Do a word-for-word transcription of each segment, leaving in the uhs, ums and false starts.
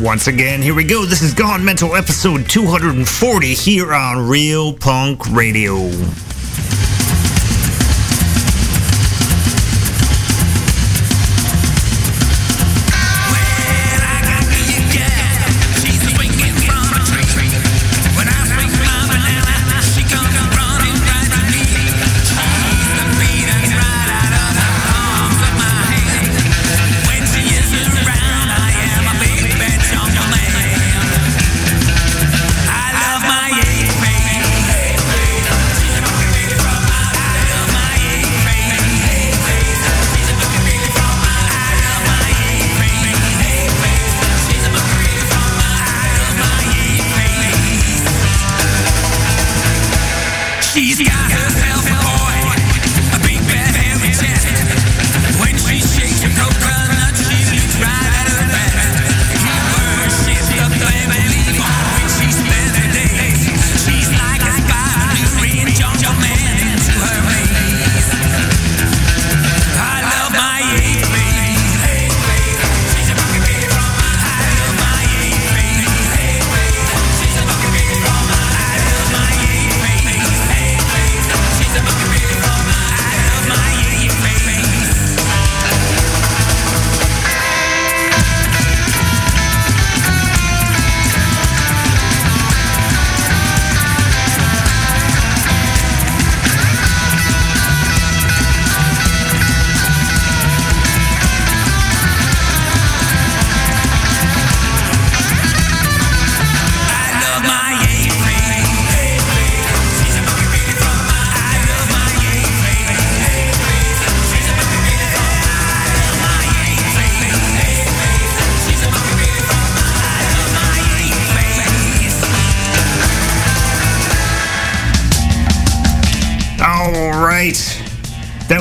Once again, here we go. This is Gone Mental, episode two forty, here on Real Punk Radio.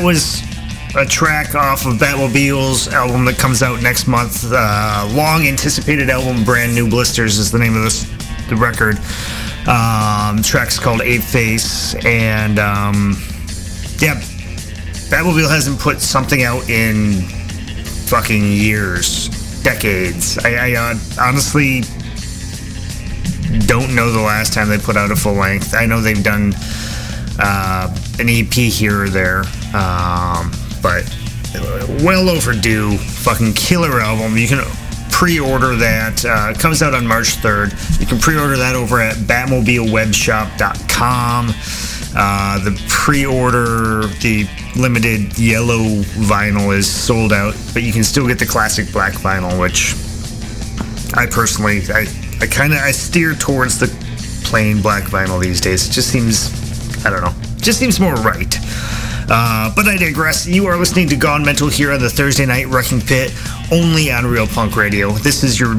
Was a track off of Batmobile's album that comes out next month. Uh, long-anticipated album, Brand New Blisters is the name of this the record. Um, the track's called Ape Face, and um, yeah, Batmobile hasn't put something out in fucking years, decades. I, I uh, honestly don't know the last time they put out a full length. I know they've done uh, an E P here or there. Um, but well overdue, fucking killer album. You can pre-order that. Uh, it comes out on March third. You can pre-order that over at batmobile web shop dot com. Uh, the pre-order, the limited yellow vinyl is sold out, but you can still get the classic black vinyl, which I personally, I, I kind of, I steer towards the plain black vinyl these days. It just seems, I don't know, it just seems more right. Uh, but I digress. You are listening to Gone Mental here on the Thursday Night Wrecking Pit, only on Real Punk Radio. This is your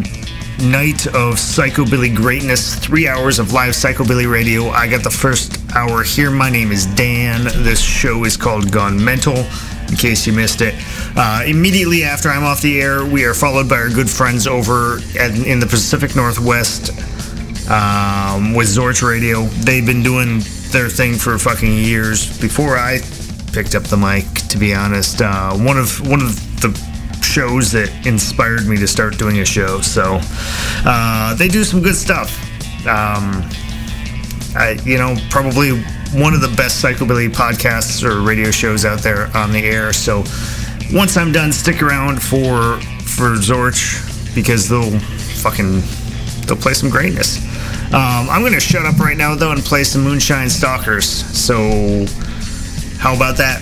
night of psychobilly greatness, three hours of live psychobilly radio. I got the first hour here. My name is Dan. This show is called Gone Mental, in case you missed it. Uh, immediately after I'm off the air, we are followed by our good friends over at, in the Pacific Northwest um, with Zorch Radio. They've been doing their thing for fucking years before I picked up the mic, to be honest. Uh, one of one of the shows that inspired me to start doing a show. So uh, they do some good stuff. Um, I, you know, probably one of the best psychobilly podcasts or radio shows out there on the air. So once I'm done, stick around for for Zorch, because they'll fucking they'll play some greatness. Um, I'm gonna shut up right now though and play some Moonshine Stalkers. So. How about that?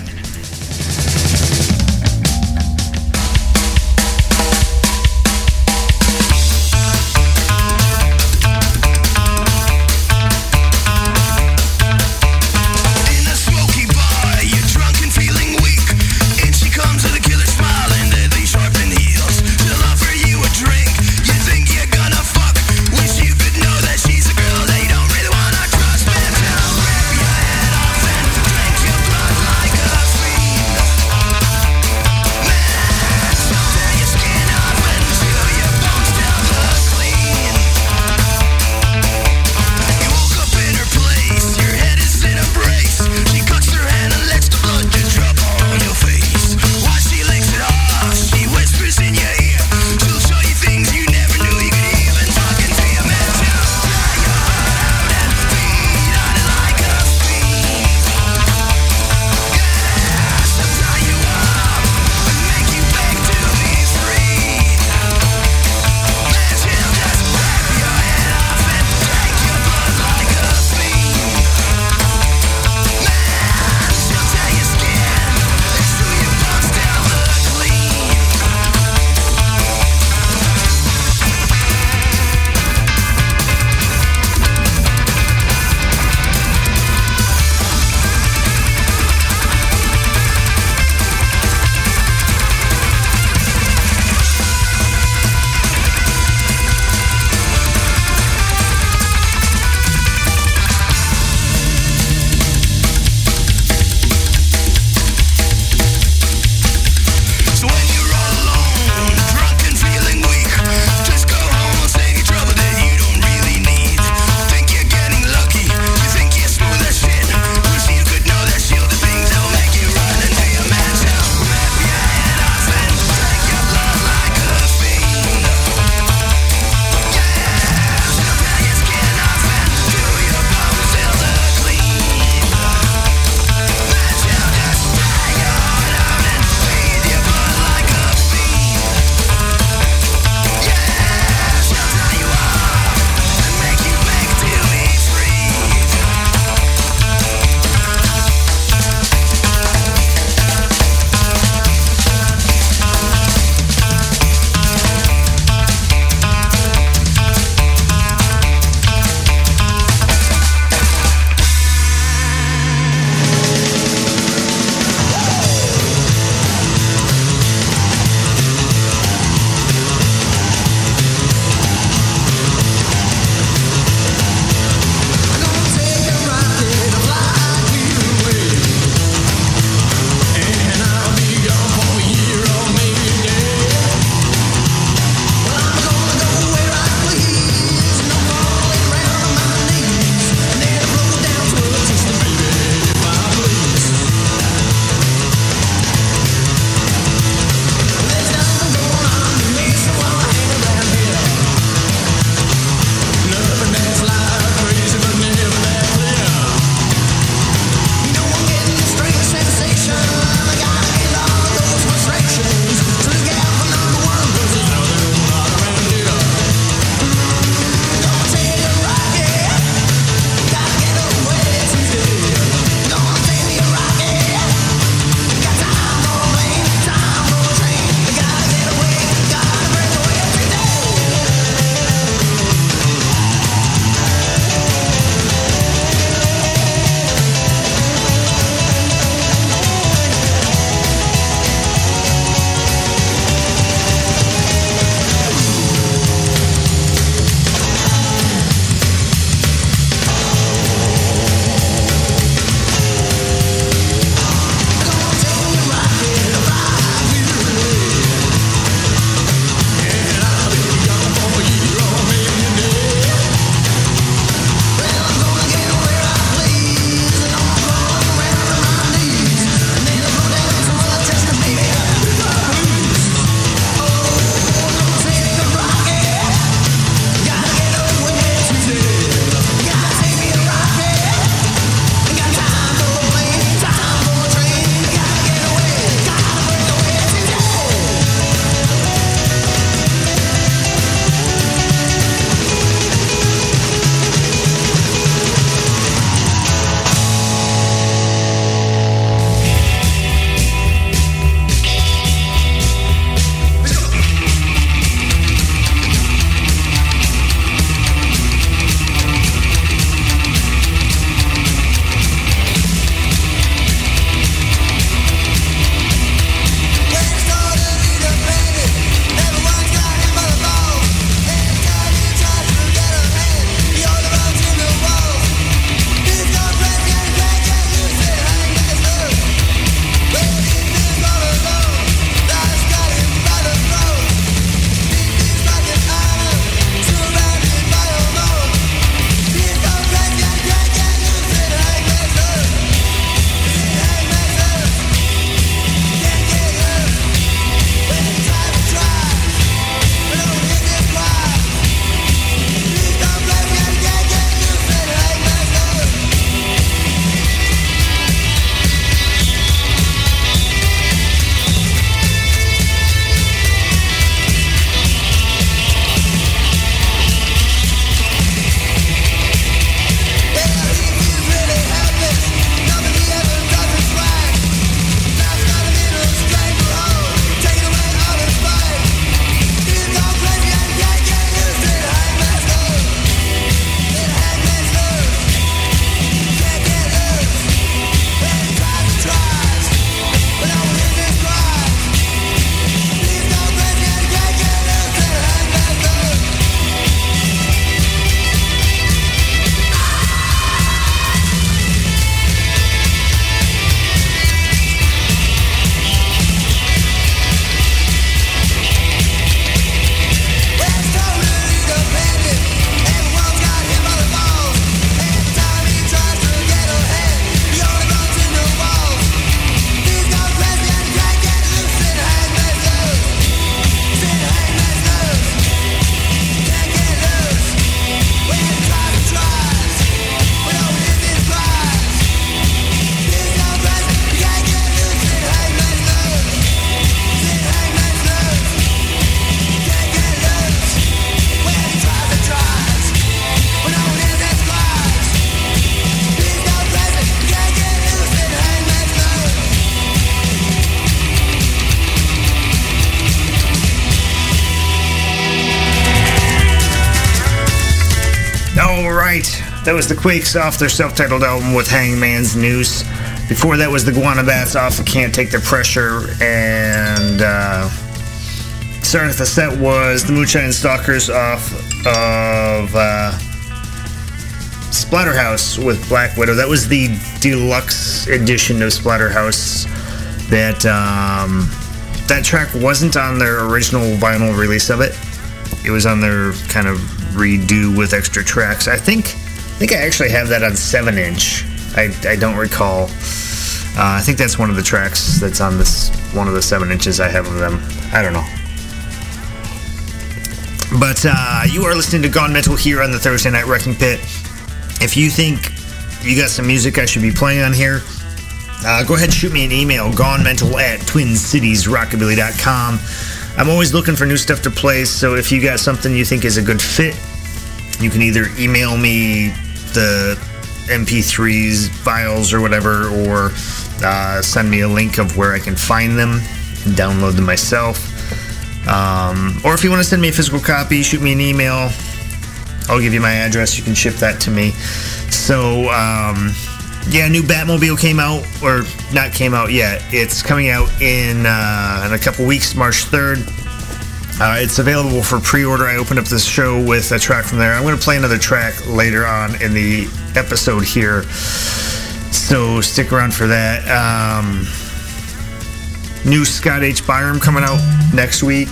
That was the Quakes off their self-titled album with Hangman's Noose. Before that was the Guanabats off of Can't Take the Pressure. And uh, starting with the set was the Moonshine Stalkers off of uh, Splatterhouse with Black Widow. That was the deluxe edition of Splatterhouse. That um, that track wasn't on their original vinyl release of it. It was on their kind of redo with extra tracks. I think I think I actually have that on seven inch. I, I don't recall. Uh, I think that's one of the tracks that's on this one of the seven inches I have of them. I don't know. But uh, you are listening to Gone Mental here on the Thursday Night Wrecking Pit. If you think you got some music I should be playing on here, uh, go ahead and shoot me an email, gonemental at twin cities rockabilly dot com. I'm always looking for new stuff to play, so if you got something you think is a good fit, you can either email me the M P threes, files, or whatever, or uh, send me a link of where I can find them and download them myself. Um, or if you want to send me a physical copy, shoot me an email. I'll give you my address. You can ship that to me. So, um, yeah, new Batmobile came out, or not came out yet. It's coming out in, uh, in a couple weeks, March third. Uh, it's available for pre-order. I opened up this show with a track from there. I'm going to play another track later on in the episode here, so stick around for that. Um, new Scott H. Byram coming out next week,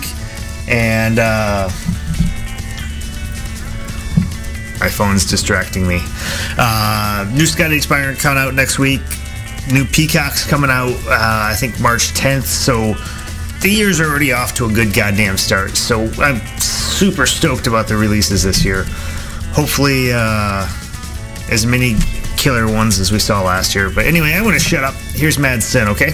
and uh, my phone's distracting me. Uh, new Scott H. Byram coming out next week. New Peacocks coming out, uh, I think March tenth. So the year's already off to a good goddamn start. So I'm super stoked about the releases this year. Hopefully, uh, as many killer ones as we saw last year. But anyway, I want to shut up. Here's Mad Sin, okay?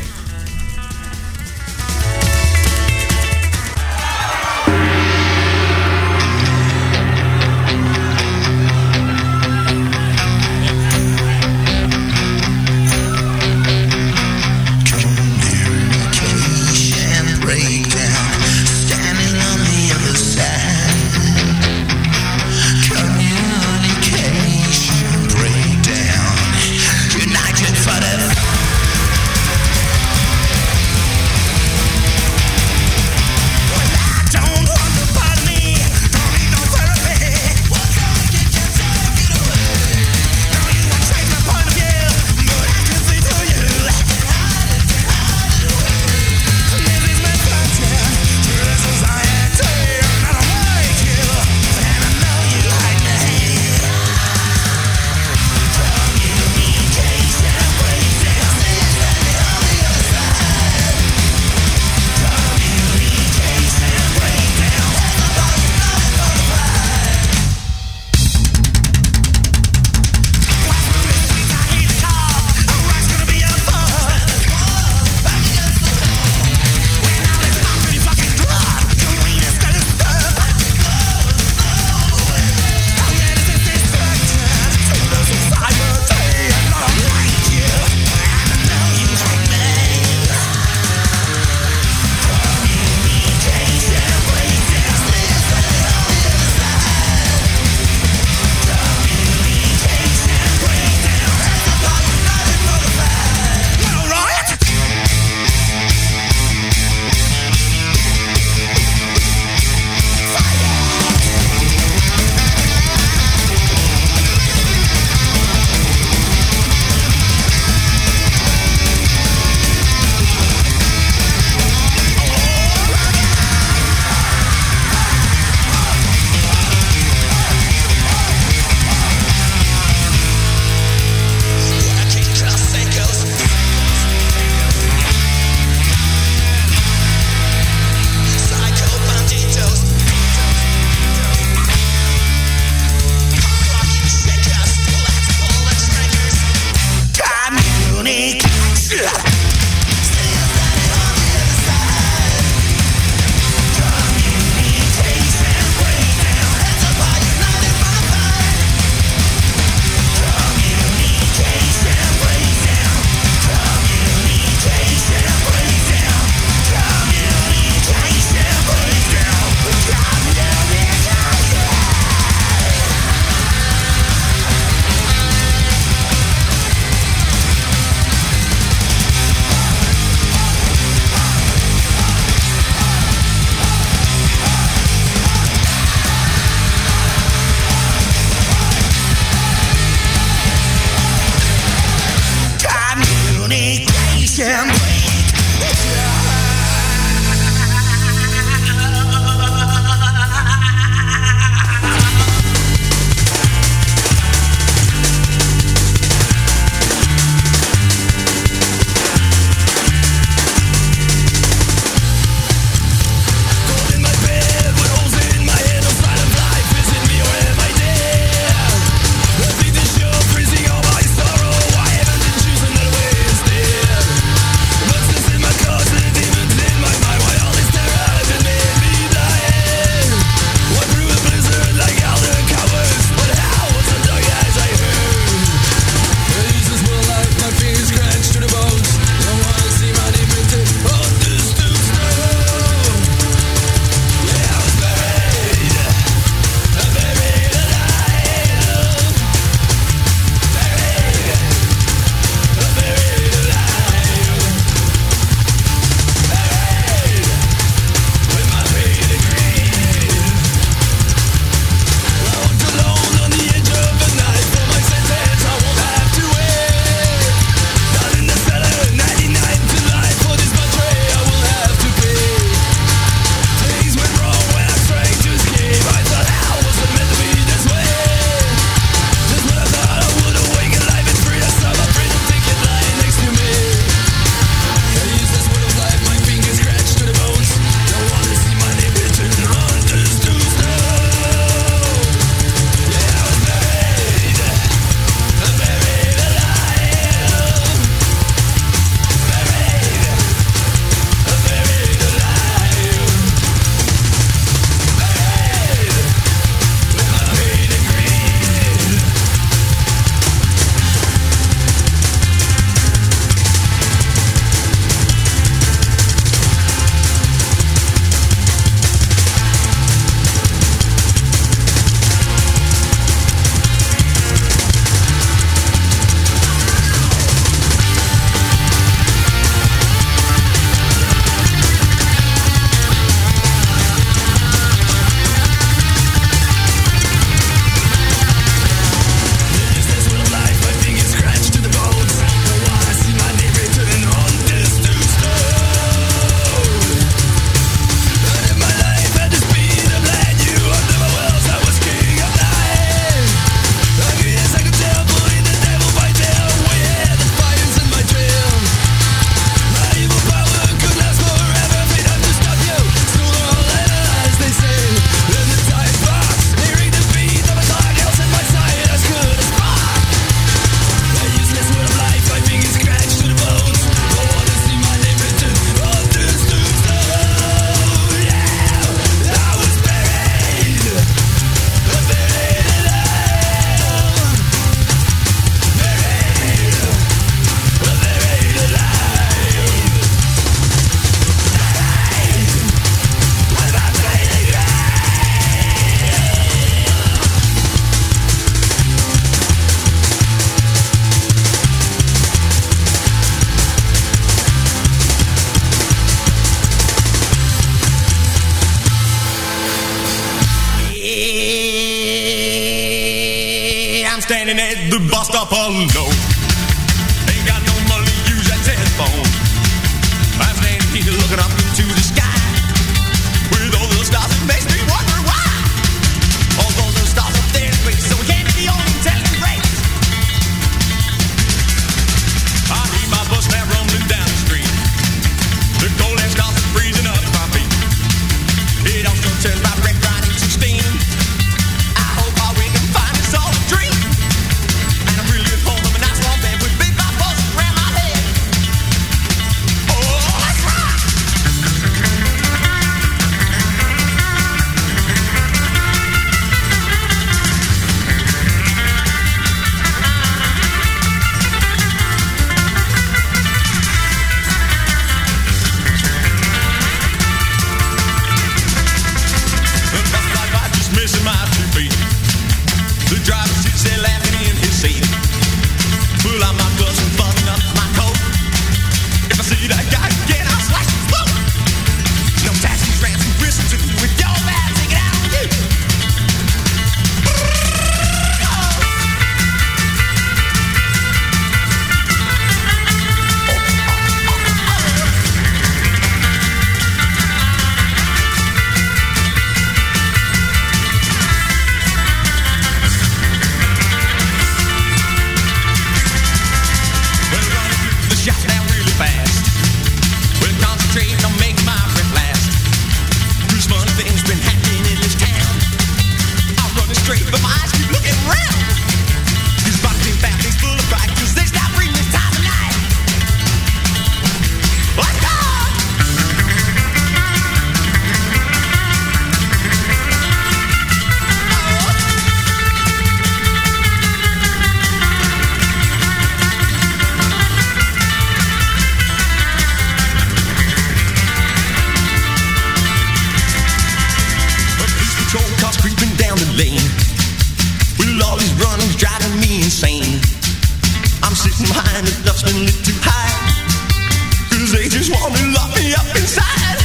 sits mine and loves been lit too high, cause they just want to lock me up inside.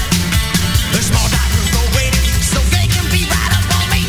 There's more doctors no waiting, so they can be right up on me.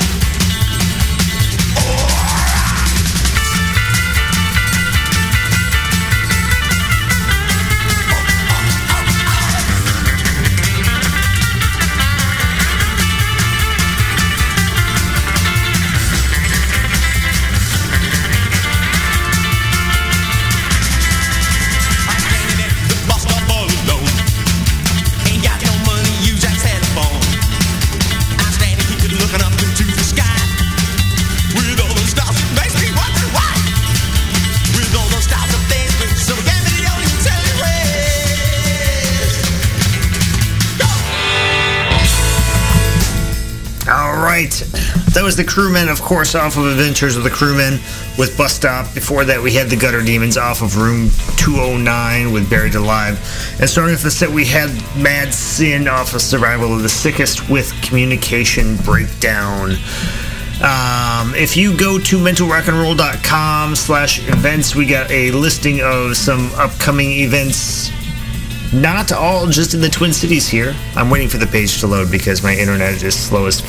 That was the Crewmen, of course, off of Adventures of the Crewmen with Bus Stop. Before that, we had the Gutter Demons off of Room two oh nine with Buried Alive. And starting off the set, we had Mad Sin off of Survival of the Sickest with Communication Breakdown. Um, if you go to mentalrockandroll.com slash events, we got a listing of some upcoming events. Not all just in the Twin Cities here. I'm waiting for the page to load because my internet is slow as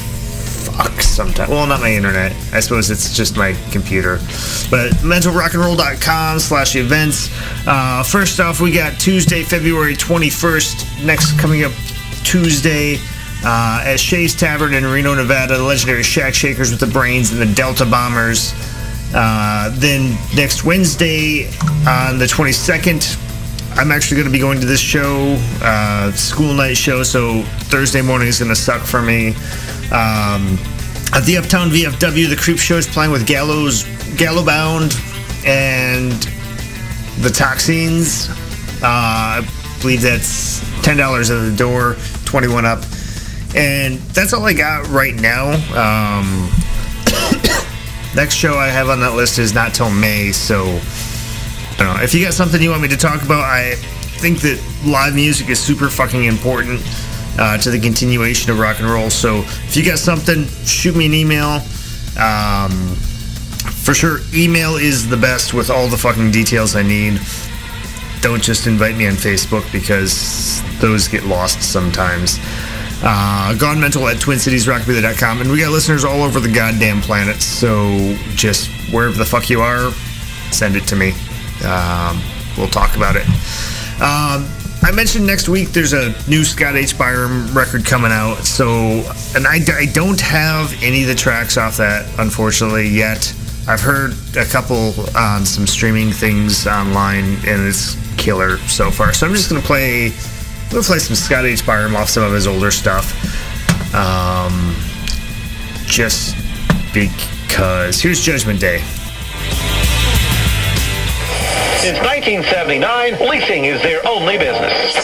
sometimes. Well, not my internet. I suppose it's just my computer. But mentalrockandroll.com slash events. Uh, first off, we got Tuesday, February twenty-first. Next coming up Tuesday uh, at Shay's Tavern in Reno, Nevada, the legendary Shack Shakers with the Brains and the Delta Bombers. Uh, then next Wednesday on the twenty-second, I'm actually going to be going to this show, uh, school night show, so Thursday morning is going to suck for me. Um, at the Uptown V F W, the Creep Show is playing with Gallo's, Gallobound, and the Toxins. Uh, I believe that's ten dollars at the door, twenty-one up. And that's all I got right now. Um, next show I have on that list is not till May, so I don't know. If you got something you want me to talk about, I think that live music is super fucking important. Uh, to the continuation of rock and roll. So if you got something, shoot me an email. Um, for sure, email is the best with all the fucking details I need. Don't just invite me on Facebook because those get lost sometimes. Uh, Gone Mental at twin cities rock media dot com. And we got listeners all over the goddamn planet. So just wherever the fuck you are, send it to me. Um, we'll talk about it. Um... I mentioned next week there's a new Scott H. Byram record coming out, so, and I, I don't have any of the tracks off that, unfortunately, yet. I've heard a couple on some streaming things online, and it's killer so far. So I'm just going to play, I'm going to play some Scott H. Byram off some of his older stuff, um, just because. Here's Judgment Day. Since nineteen seventy-nine, leasing is their only business.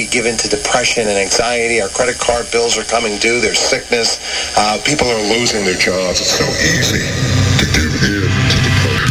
We give in to depression and anxiety. Our credit card bills are coming due. There's sickness. Uh, people are losing their jobs. It's so easy to give in to depression.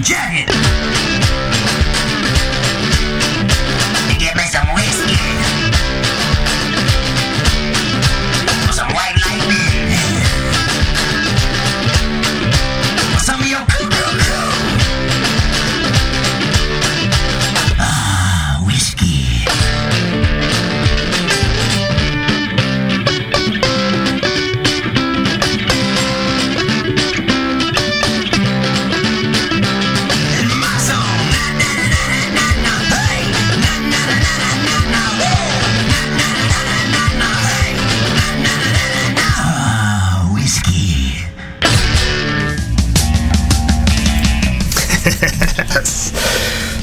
jacket. And get me some whiskey. Or some white lightning. Or some of your ah, whiskey.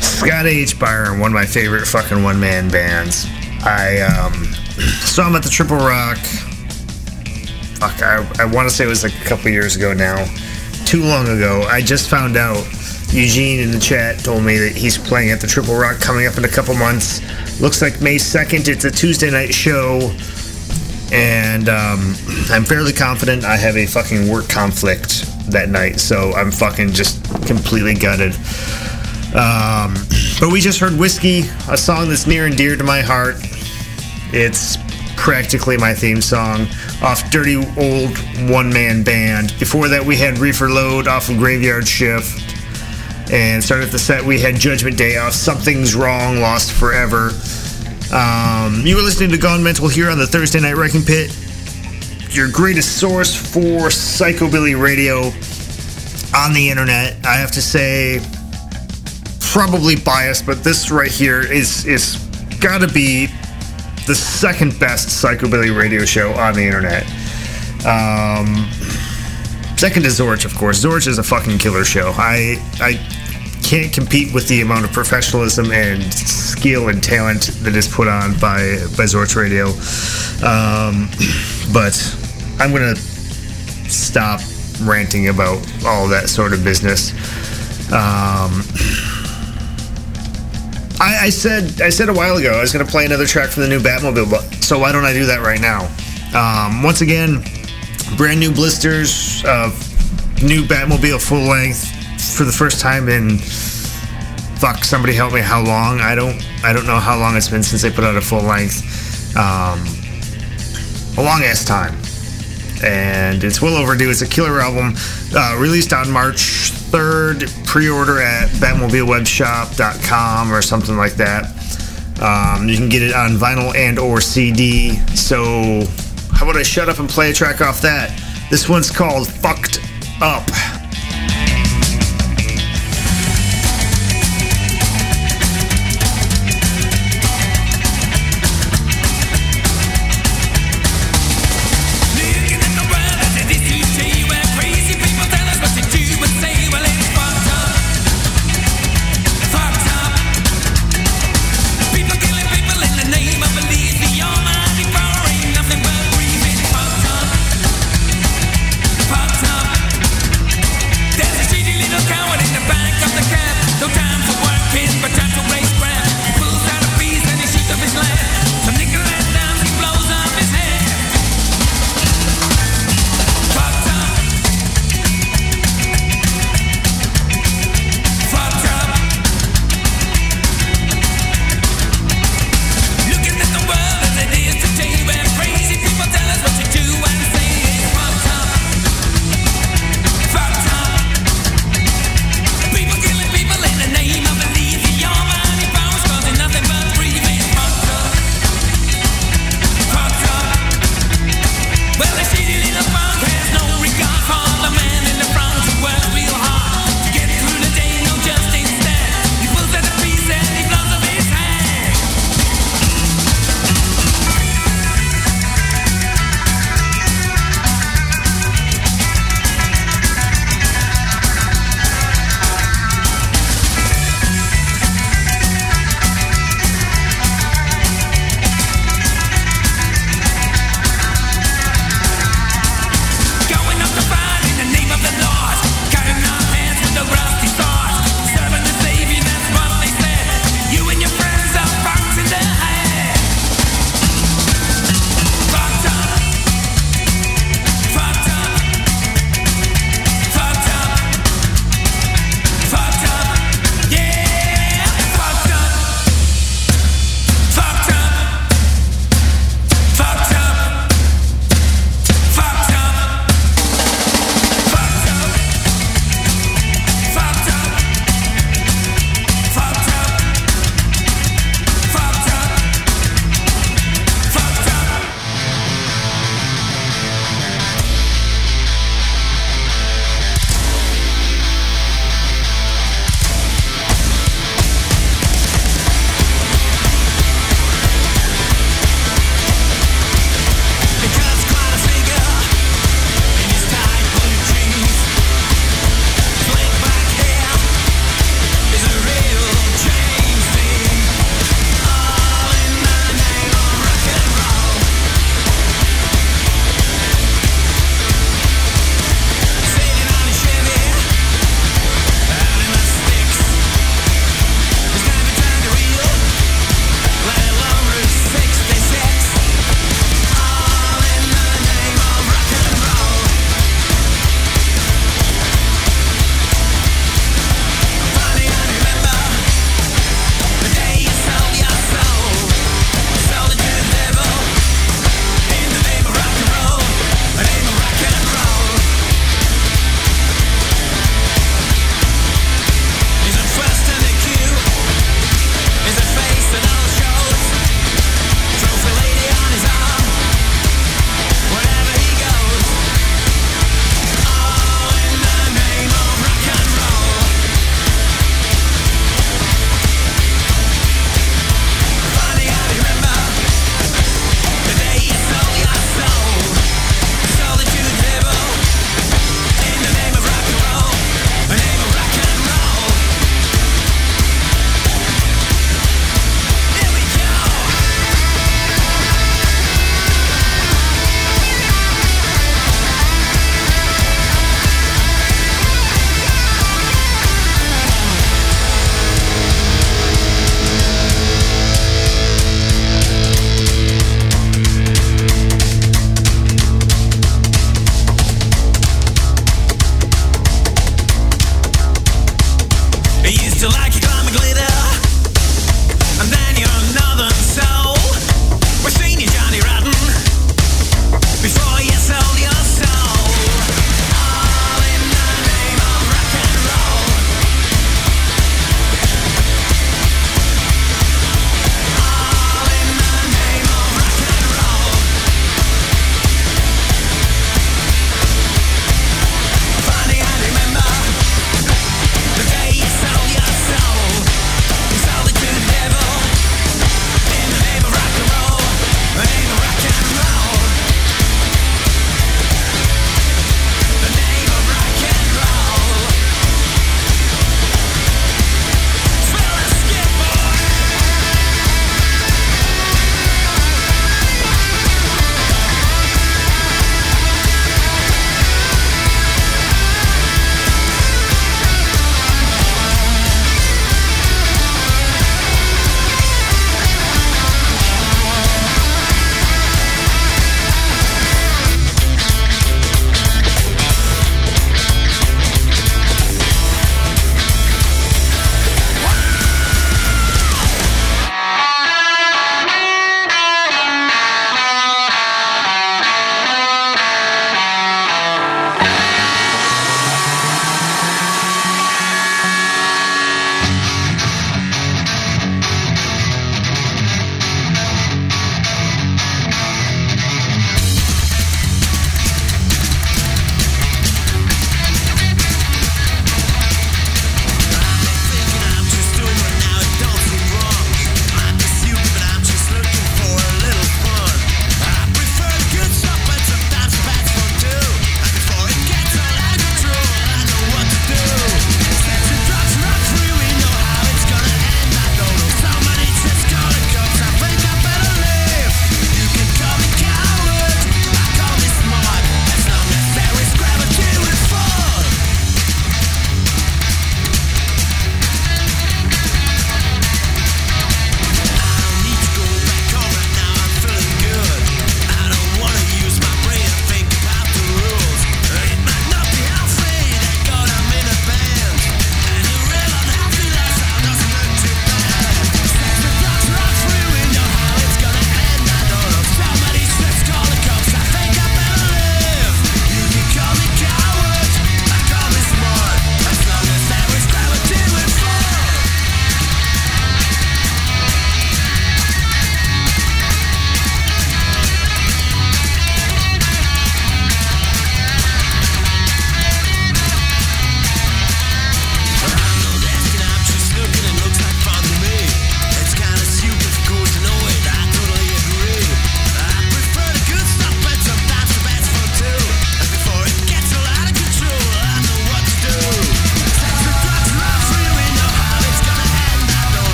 Scott H. Byram, one of my favorite fucking one-man bands. I um, saw him at the Triple Rock. Fuck, I, I want to say it was like a couple years ago now. Too long ago. I just found out. Eugene in the chat told me that he's playing at the Triple Rock coming up in a couple months. Looks like May second. It's a Tuesday night show. And um, I'm fairly confident I have a fucking work conflict that night. So I'm fucking just completely gutted. Um, but we just heard Whiskey, a song that's near and dear to my heart. It's practically my theme song off Dirty Old One Man Band. Before that, we had Reefer Load off of Graveyard Shift. And started the set, we had Judgment Day off Something's Wrong, Lost Forever. Um, you were listening to Gone Mental here on the Thursday Night Wrecking Pit, your greatest source for psychobilly radio on the internet. I have to say, probably biased, but this right here is is gotta be the second best psychobilly radio show on the internet. Um, second to Zorch, of course. Zorch is a fucking killer show. I I can't compete with the amount of professionalism and skill and talent that is put on by by Zorch Radio. Um, but I'm gonna stop ranting about all that sort of business. Um, I, I said I said a while ago I was going to play another track from the new Batmobile, but so why don't I do that right now? Um, once again, Brand New Blisters, uh, new Batmobile full length for the first time in fuck. Somebody help me! How long? I don't I don't know how long it's been since they put out a full length. Um, a long ass time, and it's well overdue. It's a killer album, uh, released on March third, pre-order at batmobile web shop dot com or something like that. Um, you can get it on vinyl and or C D. So how about I shut up and play a track off that? This one's called Fucked Up.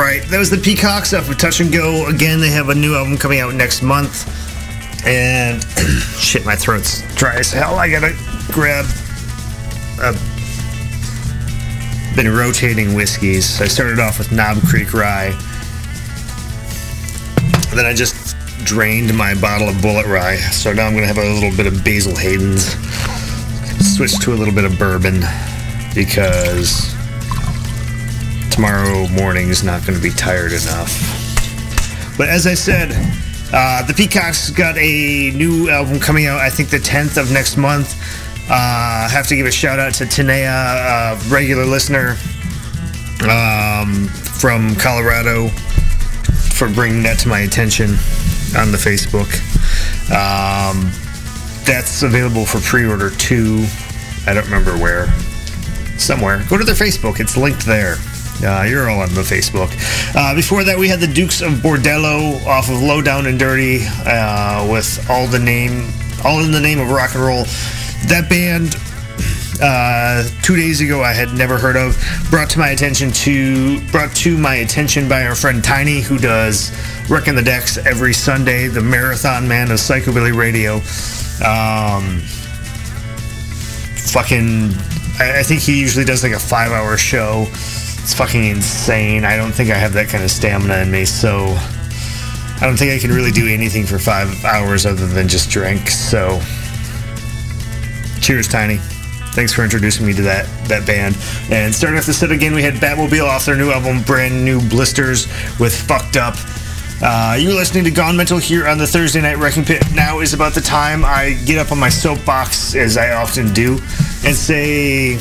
right. That was the Peacocks off of Touch and Go. Again, they have a new album coming out next month. And shit, my throat's dry as hell. I gotta grab a... been rotating whiskeys. I started off with Knob Creek Rye. Then I just drained my bottle of Bullet Rye. So now I'm going to have a little bit of Basil Hayden's. Switch to a little bit of bourbon because tomorrow morning's not going to be tired enough. But as I said, uh, the Peacocks got a new album coming out, I think the tenth of next month. I uh, have to give a shout out to Tanea, a regular listener um, from Colorado, for bringing that to my attention on the Facebook. Um, that's available for pre-order too. I don't remember where. Somewhere. Go to their Facebook. It's linked there. Uh, you're all on the Facebook. Uh, before that, we had the Dukes of Bordello off of Low Down and Dirty uh, with all the name, all in the name of rock and roll. That band, uh, two days ago, I had never heard of. Brought to my attention to brought to my attention by our friend Tiny, who does Wrecking the Decks every Sunday, the marathon man of Psychobilly Radio. Um, fucking, I, I think he usually does like a five-hour show. It's fucking insane. I don't think I have that kind of stamina in me, so I don't think I can really do anything for five hours other than just drink. So. Cheers, Tiny. Thanks for introducing me to that that band. And starting off the set again, we had Batmobile off their new album, Brand New Blisters, with Fucked Up. Uh, you're listening to Gone Mental here on the Thursday Night Wrecking Pit. Now is about the time I get up on my soapbox, as I often do, and say,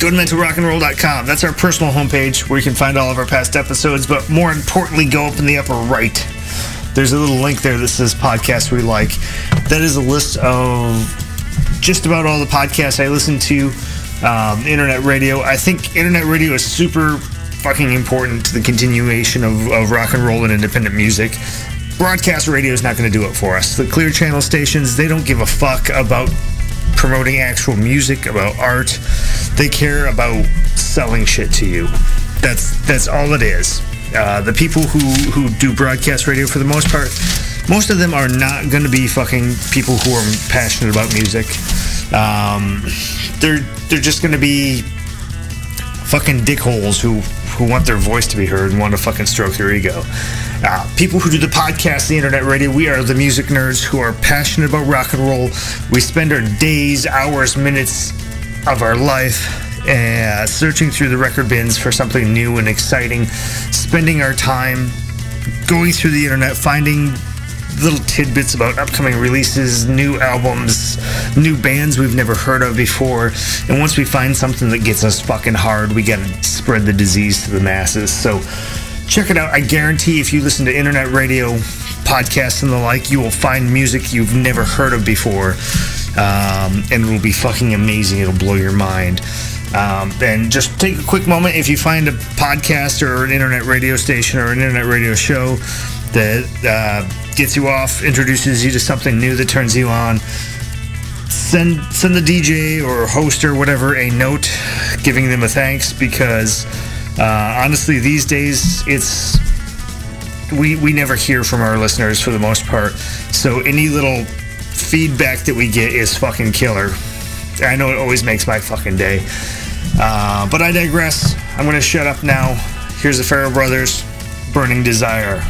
go to mental rock and roll dot com. That's our personal homepage where you can find all of our past episodes, but more importantly, go up in the upper right. There's a little link there that says Podcasts We Like. That is a list of just about all the podcasts I listen to, um, internet radio. I think internet radio is super fucking important to the continuation of, of rock and roll and independent music. Broadcast radio is not going to do it for us. The clear channel stations, they don't give a fuck about promoting actual music, about art. They care about selling shit to you. That's that's all it is. Uh, the people who, who do broadcast radio, for the most part, most of them are not going to be fucking people who are passionate about music. Um, they're they're just going to be fucking dickholes who, who want their voice to be heard and want to fucking stroke their ego. Uh, people who do the podcast, the internet radio, we are the music nerds who are passionate about rock and roll. We spend our days, hours, minutes of our life uh, searching through the record bins for something new and exciting, spending our time going through the internet, finding little tidbits about upcoming releases, new albums, new bands we've never heard of before. And once we find something that gets us fucking hard, we gotta spread the disease to the masses. So check it out. I guarantee if you listen to internet radio, podcasts, and the like, you will find music you've never heard of before. Um, and it'll be fucking amazing. It'll blow your mind. Um, and just take a quick moment if you find a podcast or an internet radio station or an internet radio show that uh, gets you off, introduces you to something new that turns you on. Send send the D J or host or whatever a note giving them a thanks, because uh, honestly, these days, it's we, we never hear from our listeners for the most part. So any little feedback that we get is fucking killer. I know it always makes my fucking day. Uh, but I digress. I'm going to shut up now. Here's the Pharaoh Brothers, Burning Desire.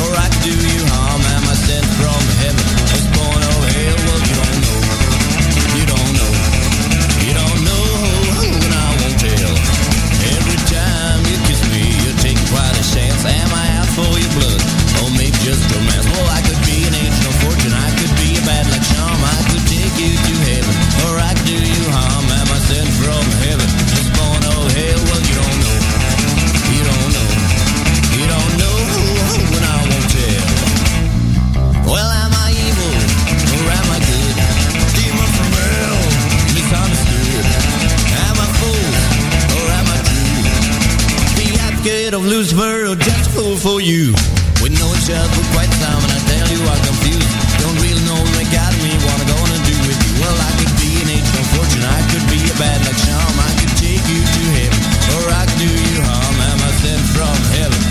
or I do you harm. Am I sent from heaven? Was born of hell? Well, you don't know. You don't know. You don't know, and I won't tell. Every time you kiss me, you take quite a chance. Am I out for your blood? Or maybe just romance? Well, I could be an angel of fortune. I could be a bad luck charm. I could take you to heaven, or I do you harm. Am I sent from heaven? Was born of hell? Well, you don't know. You don't know. You don't know, and I won't tell. Well, am I evil, or am I good? Demon from hell, misunderstood. Am I fool, or am I true? The advocate of Lucifer, or just fool for you. We know each other quite some, and I tell you I'm confused. Don't really know they got me, what I'm gonna do with you. Well, I could be an angel of fortune, I could be a bad luck charm. I could take you to heaven, or I could do you harm. Am I sent from heaven?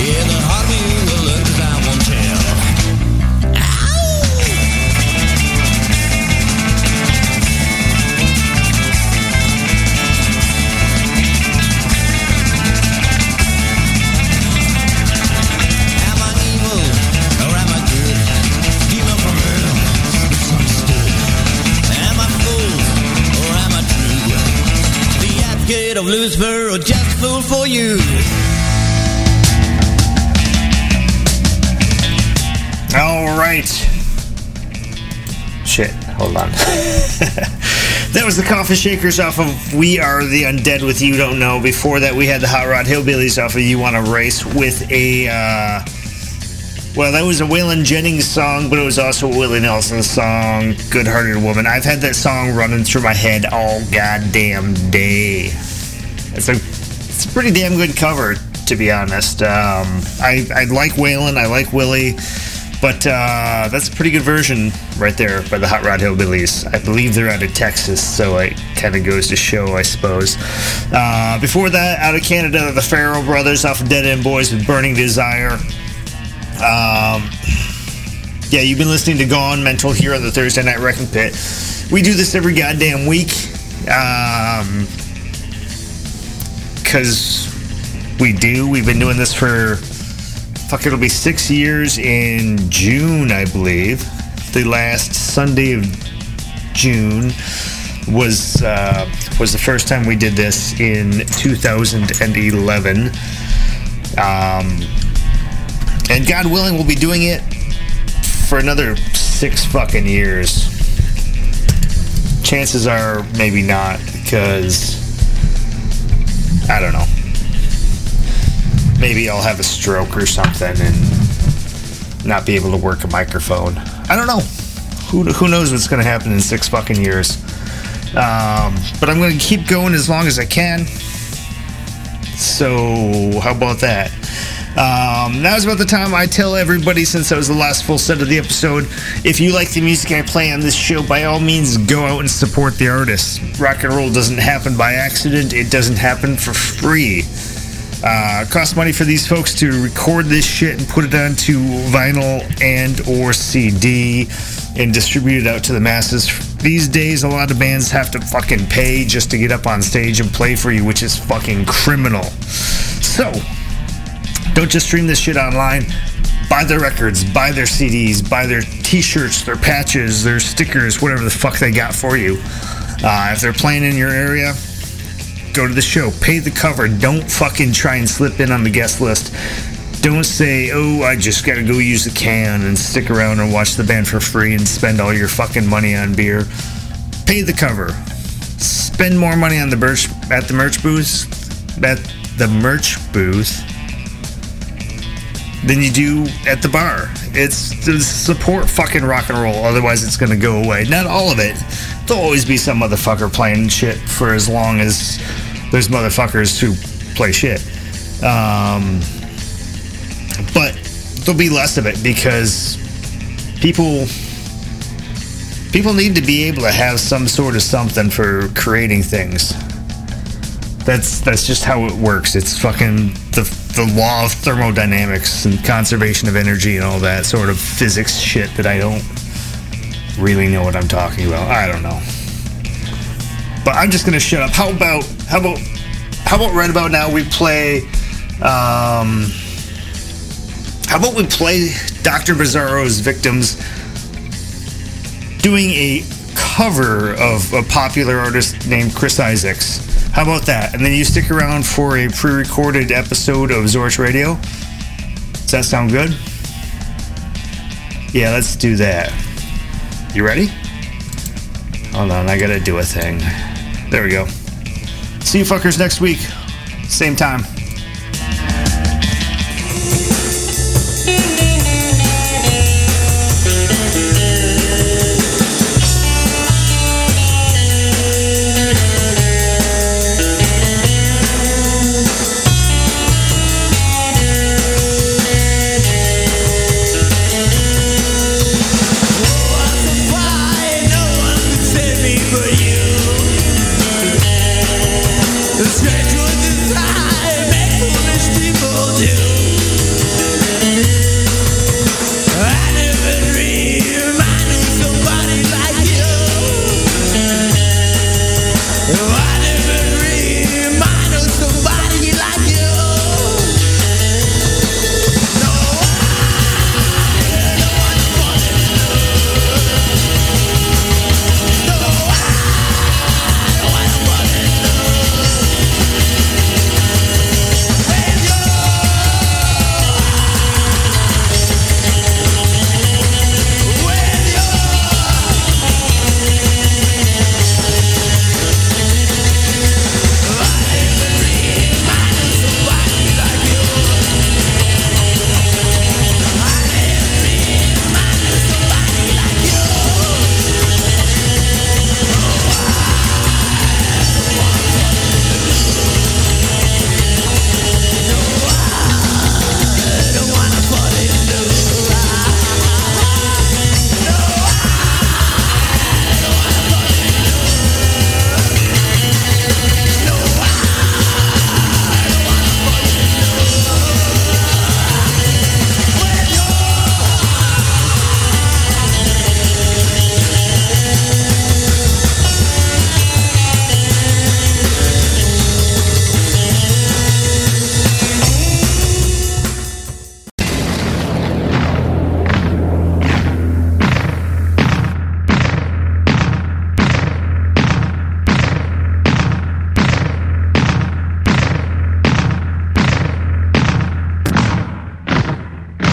Yeah, the heart will the look that I won't tell. Ow! Am I evil, or am I good? Demon from hell, misunderstood. Am I fool, or am I true? The advocate of Lucifer, or just fool for you. All right. Shit, hold on. That was the Coffee Shakers off of We Are the Undead with You Don't Know. Before that, we had the Hot Rod Hillbillies off of You Wanna Race with a... Uh, well, that was a Waylon Jennings song, but it was also Willie Nelson's song, Good Hearted Woman. I've had that song running through my head all goddamn day. It's a, it's a pretty damn good cover, to be honest. Um, I, I like Waylon. I like Willie. But uh, that's a pretty good version right there by the Hot Rod Hillbillies. I believe they're out of Texas, so it kind of goes to show, I suppose. Uh, before that, out of Canada, the Pharaoh Brothers off of Dead End Boys with Burning Desire. Um, yeah, you've been listening to Gone Mental here on the Thursday Night Wrecking Pit. We do this every goddamn week. Um, because we do. We've been doing this for... Fuck, it'll be six years in June, I believe. The last Sunday of June was uh, was the first time we did this in two thousand eleven. Um, and God willing, we'll be doing it for another six fucking years. Chances are maybe not, because I don't know. Maybe I'll have a stroke or something and not be able to work a microphone. I don't know. Who who knows what's going to happen in six fucking years. Um, but I'm going to keep going as long as I can. So how about that? Um, now's about the time I tell everybody, since that was the last full set of the episode, if you like the music I play on this show, by all means, go out and support the artists. Rock and roll doesn't happen by accident. It doesn't happen for free. Uh, cost money for these folks to record this shit and put it onto vinyl and or C D and distribute it out to the masses. These days, a lot of bands have to fucking pay just to get up on stage and play for you, which is fucking criminal. So, don't just stream this shit online. Buy their records, buy their C Ds, buy their t-shirts, their patches, their stickers, whatever the fuck they got for you. Uh, if they're playing in your area... Go to the show. Pay the cover. Don't fucking try and slip in on the guest list. Don't say, oh, I just gotta go use the can and stick around and watch the band for free and spend all your fucking money on beer. Pay the cover. Spend more money on the merch at the merch booth at the merch booth than you do at the bar. It's to support fucking rock and roll. Otherwise, it's gonna go away. Not all of it. There'll always be some motherfucker playing shit for as long as there's motherfuckers who play shit. Um, but there'll be less of it because people people need to be able to have some sort of something for creating things. That's that's just how it works. It's fucking the the law of thermodynamics and conservation of energy and all that sort of physics shit that I don't really know what I'm talking about. I don't know. But I'm just gonna shut up. How about how about how about right about now we play, um, how about we play Doctor Bizarro's Victims doing a cover of a popular artist named Chris Isaacs. How about that? And then you stick around for a pre-recorded episode of Zorch Radio. Does that sound good? Yeah, let's do that. You ready? Hold on, I gotta do a thing. There we go. See you fuckers next week. Same time.